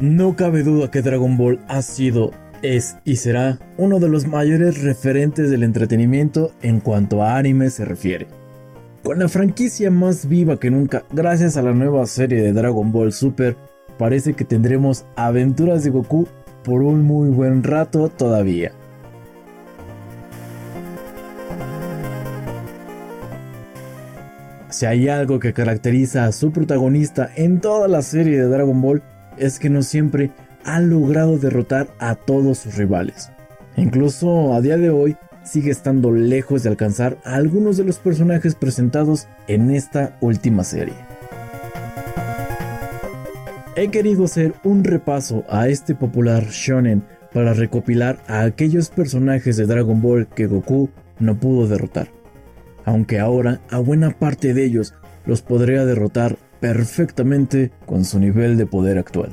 No cabe duda que Dragon Ball ha sido, es y será uno de los mayores referentes del entretenimiento en cuanto a anime se refiere. Con la franquicia más viva que nunca, gracias a la nueva serie de Dragon Ball Super, parece que tendremos aventuras de Goku por un muy buen rato todavía. Si hay algo que caracteriza a su protagonista en toda la serie de Dragon Ball, es que no siempre ha logrado derrotar a todos sus rivales. Incluso a día de hoy, sigue estando lejos de alcanzar a algunos de los personajes presentados en esta última serie. He querido hacer un repaso a este popular shonen para recopilar a aquellos personajes de Dragon Ball que Goku no pudo derrotar, aunque ahora a buena parte de ellos los podría derrotar perfectamente con su nivel de poder actual.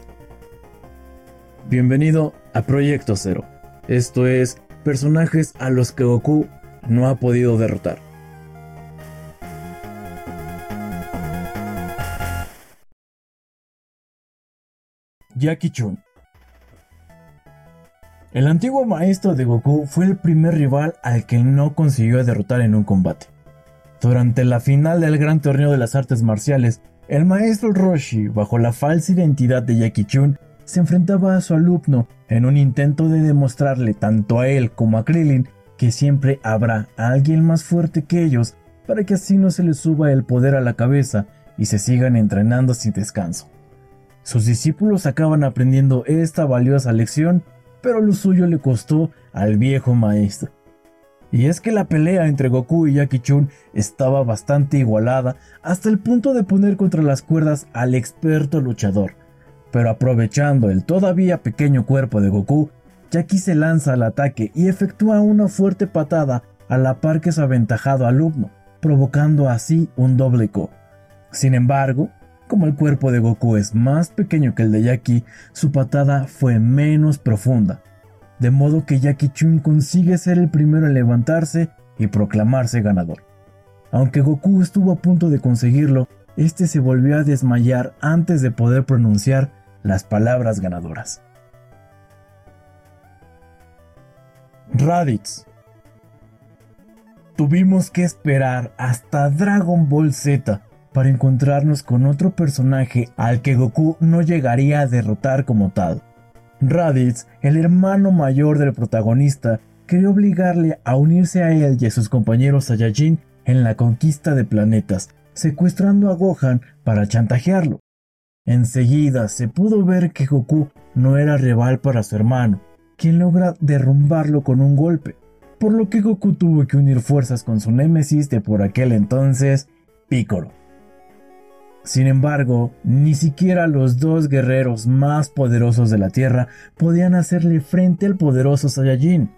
Bienvenido a Proyecto Zero, esto es personajes a los que Goku no ha podido derrotar. Jackie Chun. El antiguo maestro de Goku fue el primer rival al que no consiguió derrotar en un combate. Durante la final del Gran Torneo de las Artes Marciales, el maestro Roshi, bajo la falsa identidad de Jackie Chun, se enfrentaba a su alumno en un intento de demostrarle tanto a él como a Krillin que siempre habrá alguien más fuerte que ellos para que así no se les suba el poder a la cabeza y se sigan entrenando sin descanso. Sus discípulos acaban aprendiendo esta valiosa lección, pero lo suyo le costó al viejo maestro. Y es que la pelea entre Goku y Jackie Chun estaba bastante igualada hasta el punto de poner contra las cuerdas al experto luchador. Pero aprovechando el todavía pequeño cuerpo de Goku, Jackie se lanza al ataque y efectúa una fuerte patada a la par que su aventajado alumno, provocando así un doble KO. Sin embargo, como el cuerpo de Goku es más pequeño que el de Jackie, su patada fue menos profunda, de modo que Jackie Chun consigue ser el primero en levantarse y proclamarse ganador. Aunque Goku estuvo a punto de conseguirlo, este se volvió a desmayar antes de poder pronunciar las palabras ganadoras. Raditz. Tuvimos que esperar hasta Dragon Ball Z para encontrarnos con otro personaje al que Goku no llegaría a derrotar como tal. Raditz, el hermano mayor del protagonista, quería obligarle a unirse a él y a sus compañeros Saiyajin en la conquista de planetas, secuestrando a Gohan para chantajearlo. Enseguida se pudo ver que Goku no era rival para su hermano, quien logra derrumbarlo con un golpe, por lo que Goku tuvo que unir fuerzas con su némesis de por aquel entonces, Piccolo. Sin embargo, ni siquiera los dos guerreros más poderosos de la Tierra podían hacerle frente al poderoso Saiyajin.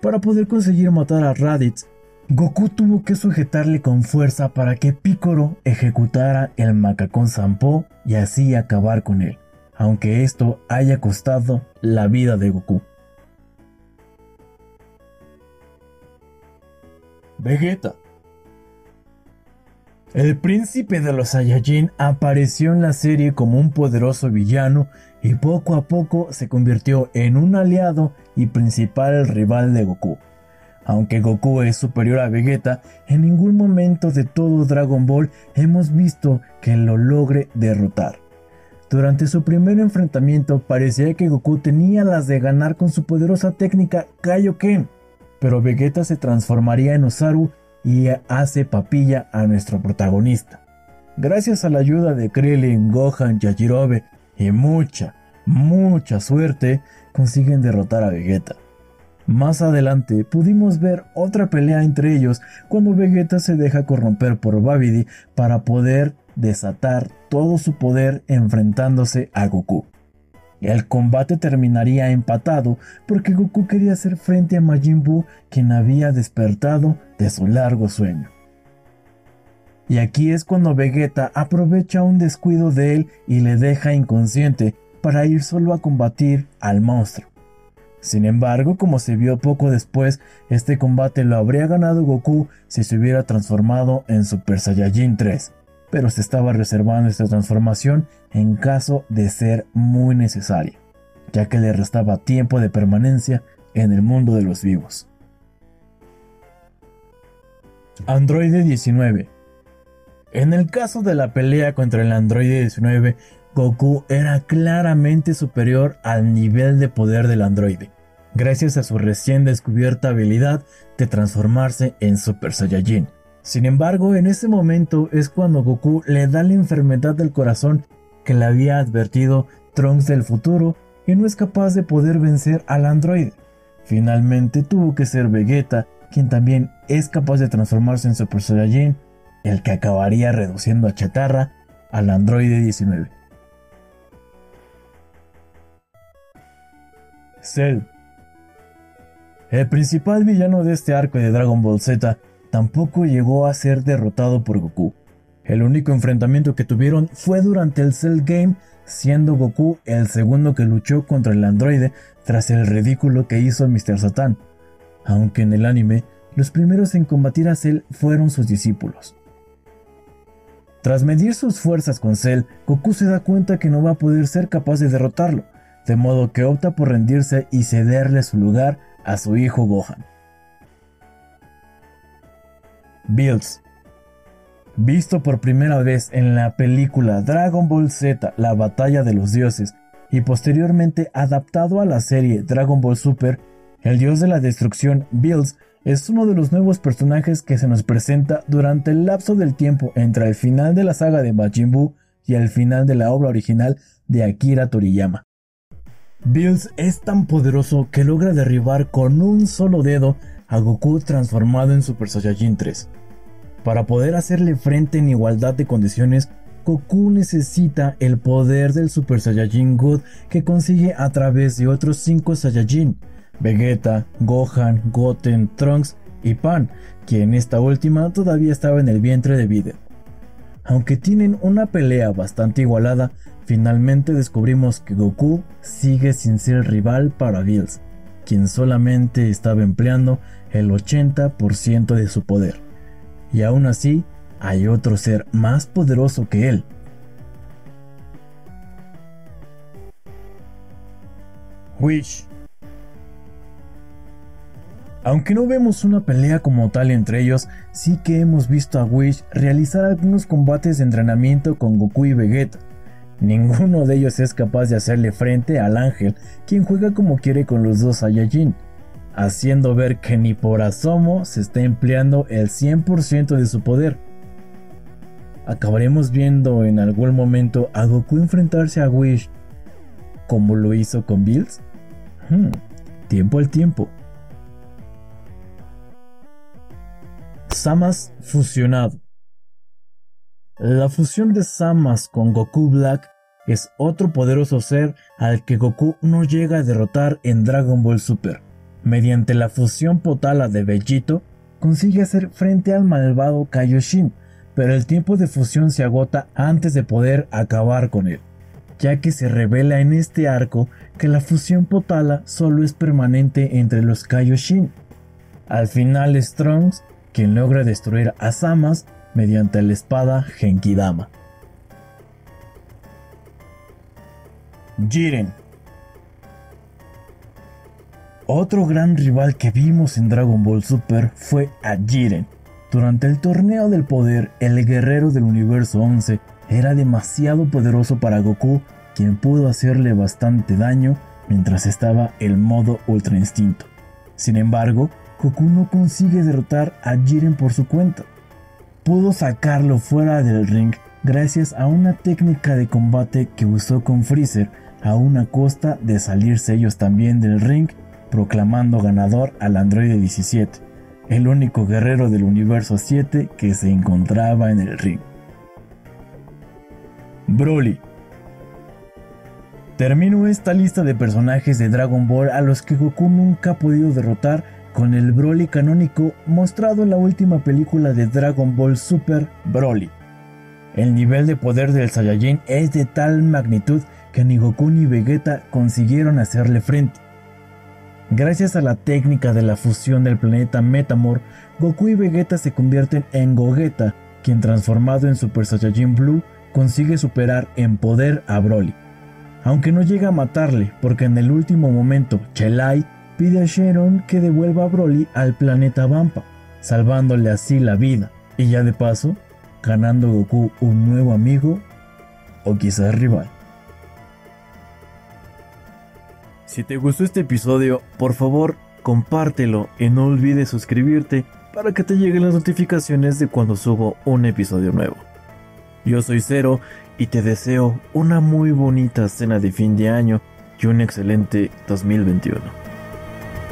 Para poder conseguir matar a Raditz, Goku tuvo que sujetarle con fuerza para que Piccolo ejecutara el Makankosappo y así acabar con él, aunque esto haya costado la vida de Goku. Vegeta. El príncipe de los Saiyajin apareció en la serie como un poderoso villano y poco a poco se convirtió en un aliado y principal rival de Goku. Aunque Goku es superior a Vegeta, en ningún momento de todo Dragon Ball hemos visto que lo logre derrotar. Durante su primer enfrentamiento parecía que Goku tenía las de ganar con su poderosa técnica Kaioken, pero Vegeta se transformaría en Oozaru y hace papilla a nuestro protagonista. Gracias a la ayuda de Krillin, Gohan, Yajirobe y mucha suerte, consiguen derrotar a Vegeta. Más adelante pudimos ver otra pelea entre ellos cuando Vegeta se deja corromper por Babidi para poder desatar todo su poder enfrentándose a Goku. El combate terminaría empatado porque Goku quería hacer frente a Majin Buu, quien había despertado de su largo sueño. Y aquí es cuando Vegeta aprovecha un descuido de él y le deja inconsciente para ir solo a combatir al monstruo. Sin embargo, como se vio poco después, este combate lo habría ganado Goku si se hubiera transformado en Super Saiyajin 3, pero se estaba reservando esta transformación en caso de ser muy necesaria, ya que le restaba tiempo de permanencia en el mundo de los vivos. Androide 19. En el caso de la pelea contra el Androide 19, Goku era claramente superior al nivel de poder del androide, gracias a su recién descubierta habilidad de transformarse en Super Saiyajin. Sin embargo, en ese momento es cuando Goku le da la enfermedad del corazón que le había advertido Trunks del futuro y no es capaz de poder vencer al androide. Finalmente tuvo que ser Vegeta, quien también es capaz de transformarse en Super Saiyajin, el que acabaría reduciendo a chatarra al Androide 19. Cell. El principal villano de este arco de Dragon Ball Z tampoco llegó a ser derrotado por Goku. El único enfrentamiento que tuvieron fue durante el Cell Game, siendo Goku el segundo que luchó contra el androide tras el ridículo que hizo Mr. Satan. Aunque en el anime, los primeros en combatir a Cell fueron sus discípulos. Tras medir sus fuerzas con Cell, Goku se da cuenta que no va a poder ser capaz de derrotarlo, de modo que opta por rendirse y cederle su lugar a su hijo Gohan. Bills. Visto por primera vez en la película Dragon Ball Z: La Batalla de los Dioses y posteriormente adaptado a la serie Dragon Ball Super, el dios de la destrucción, Bills, es uno de los nuevos personajes que se nos presenta durante el lapso del tiempo entre el final de la saga de Majin Buu y el final de la obra original de Akira Toriyama. Bills es tan poderoso que logra derribar con un solo dedo a Goku transformado en Super Saiyajin 3. Para poder hacerle frente en igualdad de condiciones, Goku necesita el poder del Super Saiyajin God que consigue a través de otros 5 Saiyajin: Vegeta, Gohan, Goten, Trunks y Pan, quien esta última todavía estaba en el vientre de Videl. Aunque tienen una pelea bastante igualada, finalmente descubrimos que Goku sigue sin ser rival para Bills, quien solamente estaba empleando el 80% de su poder. Y aún así, hay otro ser más poderoso que él. Whis. Aunque no vemos una pelea como tal entre ellos, sí que hemos visto a Whis realizar algunos combates de entrenamiento con Goku y Vegeta. Ninguno de ellos es capaz de hacerle frente al ángel, quien juega como quiere con los dos Saiyajin, haciendo ver que ni por asomo se está empleando el 100% de su poder. Acabaremos viendo en algún momento a Goku enfrentarse a Whis como lo hizo con Bills. Tiempo al tiempo. Samas fusionado. La fusión de Samas con Goku Black es otro poderoso ser al que Goku no llega a derrotar en Dragon Ball Super. Mediante la fusión Potala de Vegito, consigue hacer frente al malvado Kaioshin, pero el tiempo de fusión se agota antes de poder acabar con él, ya que se revela en este arco que la fusión Potala solo es permanente entre los Kaioshin. Al final es Trunks quien logra destruir a Samas mediante la espada Genkidama. Jiren. Otro gran rival que vimos en Dragon Ball Super fue a Jiren. Durante el torneo del poder, el guerrero del universo 11 era demasiado poderoso para Goku, quien pudo hacerle bastante daño mientras estaba el modo Ultra Instinto. Sin embargo, Goku no consigue derrotar a Jiren por su cuenta. Pudo sacarlo fuera del ring gracias a una técnica de combate que usó con Freezer, a una costa de salirse ellos también del ring, proclamando ganador al androide 17, el único guerrero del universo 7 que se encontraba en el ring. Broly. Termino esta lista de personajes de Dragon Ball a los que Goku nunca ha podido derrotar con el Broly canónico mostrado en la última película de Dragon Ball Super, Broly. El nivel de poder del Saiyajin es de tal magnitud que ni Goku ni Vegeta consiguieron hacerle frente. Gracias a la técnica de la fusión del planeta Metamor, Goku y Vegeta se convierten en Gogeta, quien transformado en Super Saiyajin Blue consigue superar en poder a Broly. Aunque no llega a matarle porque en el último momento Chelai pide a Sharon que devuelva a Broly al planeta Vampa, salvándole así la vida y ya de paso ganando Goku un nuevo amigo o quizás rival. Si te gustó este episodio, por favor compártelo y no olvides suscribirte para que te lleguen las notificaciones de cuando subo un episodio nuevo. Yo soy Cero y te deseo una muy bonita cena de fin de año y un excelente 2021.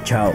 Chao.